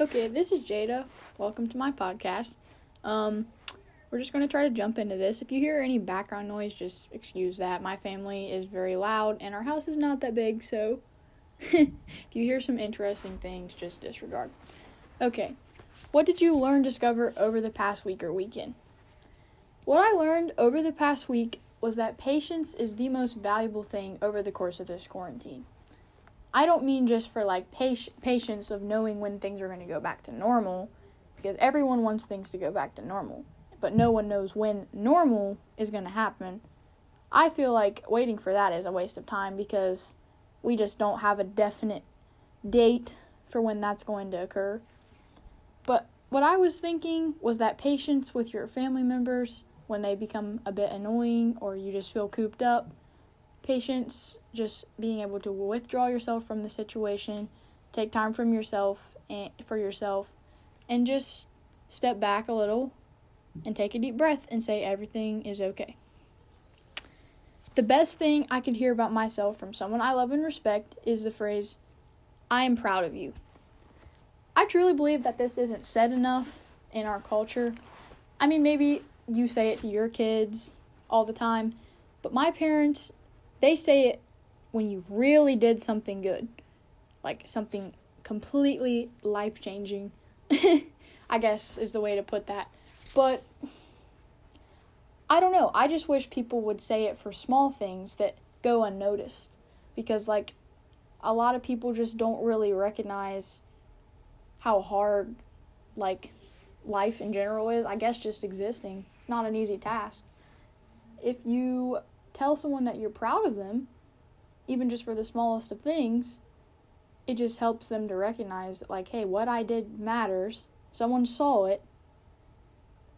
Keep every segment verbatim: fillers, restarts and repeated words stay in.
Okay, this is Jada. Welcome to my podcast. Um, we're just going to try to jump into this. If you hear any background noise, just excuse that. My family is very loud, and our house is not that big, so if you hear some interesting things, just disregard. Okay, what did you learn, discover over the past week or weekend? What I learned over the past week was that patience is the most valuable thing over the course of this quarantine. I don't mean just for, like, patience of knowing when things are going to go back to normal, because everyone wants things to go back to normal, but no one knows when normal is going to happen. I feel like waiting for that is a waste of time, because we just don't have a definite date for when that's going to occur. But what I was thinking was that patience with your family members, when they become a bit annoying or you just feel cooped up, patience, just being able to withdraw yourself from the situation, take time from yourself and for yourself, and just step back a little and take a deep breath and say everything is okay. The best thing I could hear about myself from someone I love and respect is the phrase, "I am proud of you." I truly believe that this isn't said enough in our culture. I mean, maybe you say it to your kids all the time, but my parents, they say it when you really did something good, like something completely life-changing, I guess is the way to put that. But I don't know. I just wish people would say it for small things that go unnoticed, because, like, a lot of people just don't really recognize how hard, like, life in general is. I guess just existing, it's not an easy task. If you tell someone that you're proud of them, even just for the smallest of things, it just helps them to recognize that, like, hey, what I did matters, someone saw it,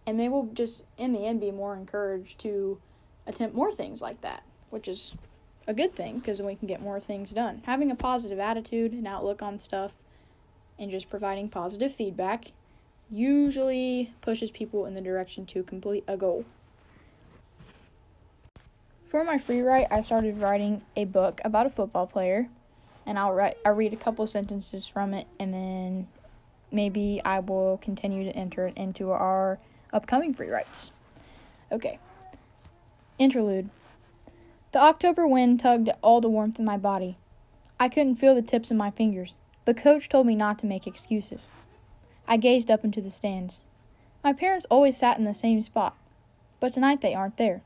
and they will just, in the end, be more encouraged to attempt more things like that, which is a good thing, because then we can get more things done. Having a positive attitude and outlook on stuff, and just providing positive feedback, usually pushes people in the direction to complete a goal. For my free write, I started writing a book about a football player, and I'll write. I read a couple sentences from it, and then maybe I will continue to enter it into our upcoming free writes. Okay. Interlude. The October wind tugged at all the warmth in my body. I couldn't feel the tips of my fingers, but Coach told me not to make excuses. I gazed up into the stands. My parents always sat in the same spot, but tonight they aren't there.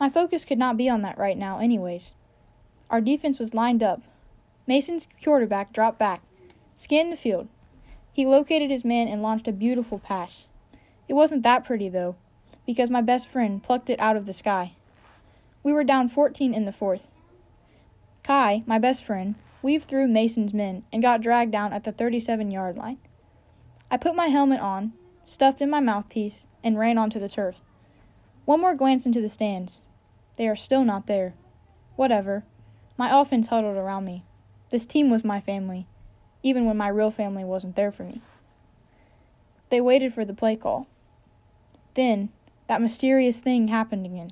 My focus could not be on that right now anyways. Our defense was lined up. Mason's quarterback dropped back, scanned the field. He located his man and launched a beautiful pass. It wasn't that pretty, though, because my best friend plucked it out of the sky. We were down fourteen in the fourth. Kai, my best friend, weaved through Mason's men and got dragged down at the thirty-seven-yard line. I put my helmet on, stuffed in my mouthpiece, and ran onto the turf. One more glance into the stands. They are still not there. Whatever. My offense huddled around me. This team was my family, even when my real family wasn't there for me. They waited for the play call. Then, that mysterious thing happened again.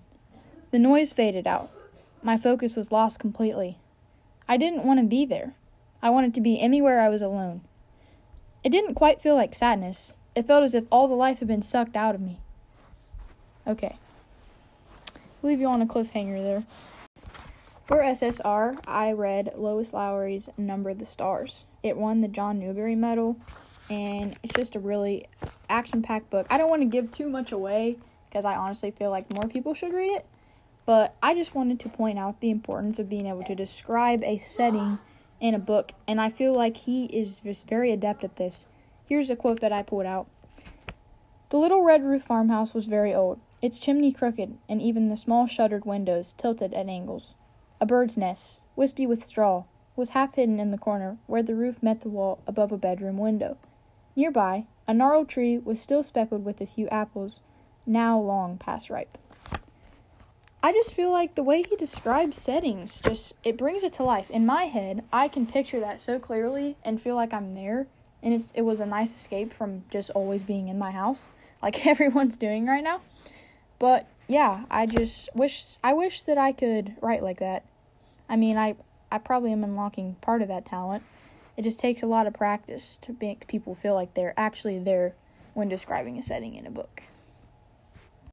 The noise faded out. My focus was lost completely. I didn't want to be there. I wanted to be anywhere I was alone. It didn't quite feel like sadness. It felt as if all the life had been sucked out of me. Okay. I'll leave you on a cliffhanger there. For S S R, I read Lois Lowry's Number the Stars. It won the John Newbery Medal, and it's just a really action-packed book. I don't want to give too much away, because I honestly feel like more people should read it, but I just wanted to point out the importance of being able to describe a setting in a book, and I feel like he is just very adept at this. Here's a quote that I pulled out. "The little red roof farmhouse was very old, its chimney crooked, and even the small shuttered windows tilted at angles. A bird's nest, wispy with straw, was half hidden in the corner where the roof met the wall above a bedroom window. Nearby, a gnarled tree was still speckled with a few apples, now long past ripe." I just feel like the way he describes settings, just, it brings it to life. In my head, I can picture that so clearly and feel like I'm there, and it's, it was a nice escape from just always being in my house, like everyone's doing right now. But, yeah, I just wish I wish that I could write like that. I mean, I, I probably am unlocking part of that talent, It just takes a lot of practice to make people feel like they're actually there when describing a setting in a book.